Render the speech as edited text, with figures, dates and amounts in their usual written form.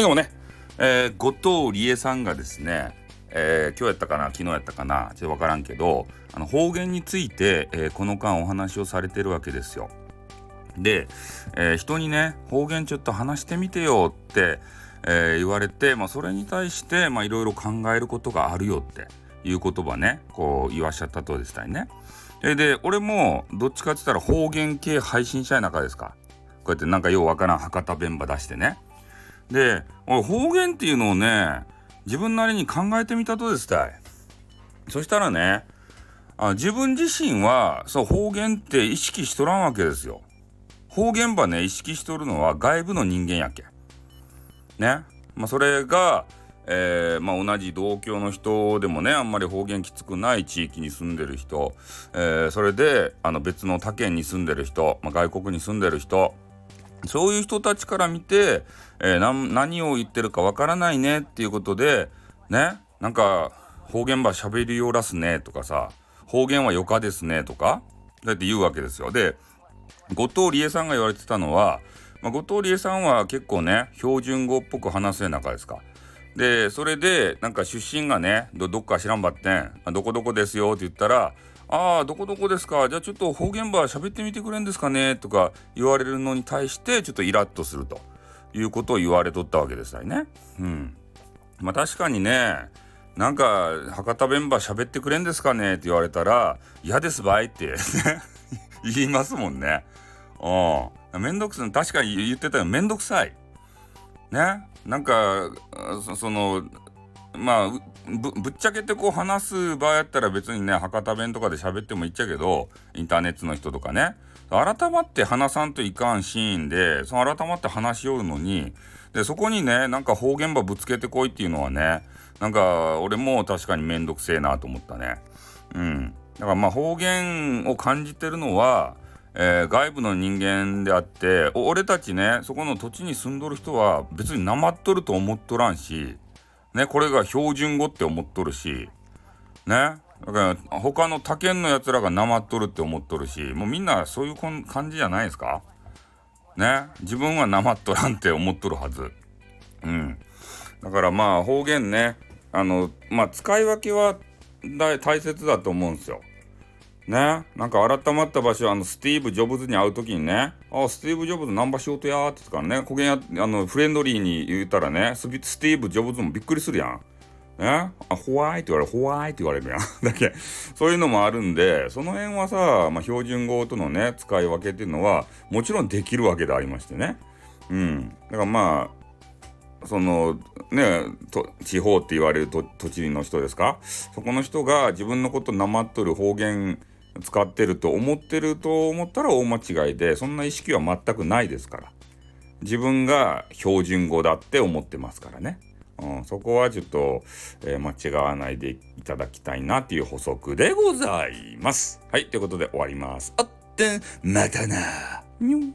今日もね、後藤理恵さんがですね、今日やったかな昨日やったかなちょっと分からんけど、方言について、この間お話をされてるわけですよ。で、人にね方言ちょっと話してみてよって、言われて、それに対していろいろ考えることがあるよっていう言葉ねこう言わしちゃったとでしたりね。で俺もどっちかって言ったら方言系配信者やなかですか。こうやってなんかようわからん博多弁ば出してね。で俺方言っていうのをね自分なりに考えてみたとですたい。そしたらね自分自身はそう方言って意識しとらんわけですよ。方言ばね意識しとるのは外部の人間やけね。それが同じ同郷の人でもねあんまり方言きつくない地域に住んでる人、それで別の他県に住んでる人、外国に住んでる人、そういう人たちから見て、何を言ってるかわからないねっていうことでね、なんか方言ば喋りよらすねとかさ、方言はよかですねとかだって言うわけですよ。で後藤理恵さんが言われてたのは、後藤理恵さんは結構ね標準語っぽく話せなかですか。でそれでなんか出身がね どっか知らんばってんどこどこですよって言ったら、ああどこどこですか、じゃあちょっと方言ば喋ってみてくれんですかねとか言われるのに対してちょっとイラッとするということを言われとったわけですよね。確かにねなんか博多弁ば喋ってくれんですかねって言われたら嫌ですばいって言いますもんね。めんどくさい、確かに言ってたよ、めんどくさいね。なんかぶっちゃけてこう話す場合やったら別にね博多弁とかで喋ってもいっちゃうけど、インターネットの人とかね改まって話さんといかんシーンでその改まって話しよるのに、でそこにねなんか方言ばぶつけてこいっていうのはねなんか俺も確かにめんどくせえなと思ったね。だから方言を感じてるのは外部の人間であって、俺たちねそこの土地に住んどる人は別になまっとると思っとらんし、ね、これが標準語って思っとるしね、だから他の他県のやつらがなまっとるって思っとるし、もうみんなそういう感じじゃないですかね。自分はなまっとらんって思っとるはず。だから方言ね使い分けは大切だと思うんですよね。なんか改まった場所スティーブ・ジョブズに会うときにね、スティーブ・ジョブズなんば仕事やーって言ったからね、こげんやフレンドリーに言ったらね、スティーブ・ジョブズもびっくりするやんね。ホワイって言われる、ホワイって言われるやんだけそういうのもあるんで、その辺はさ、標準語とのね使い分けっていうのはもちろんできるわけでありましてね。だから地方って言われる土地の人ですか、そこの人が自分のことなまっとる方言使ってると思ってると思ったら大間違いで、そんな意識は全くないですから。自分が標準語だって思ってますからね。そこはちょっと、間違わないでいただきたいなっていう補足でございます。はい、ということで終わります。またな。にょん。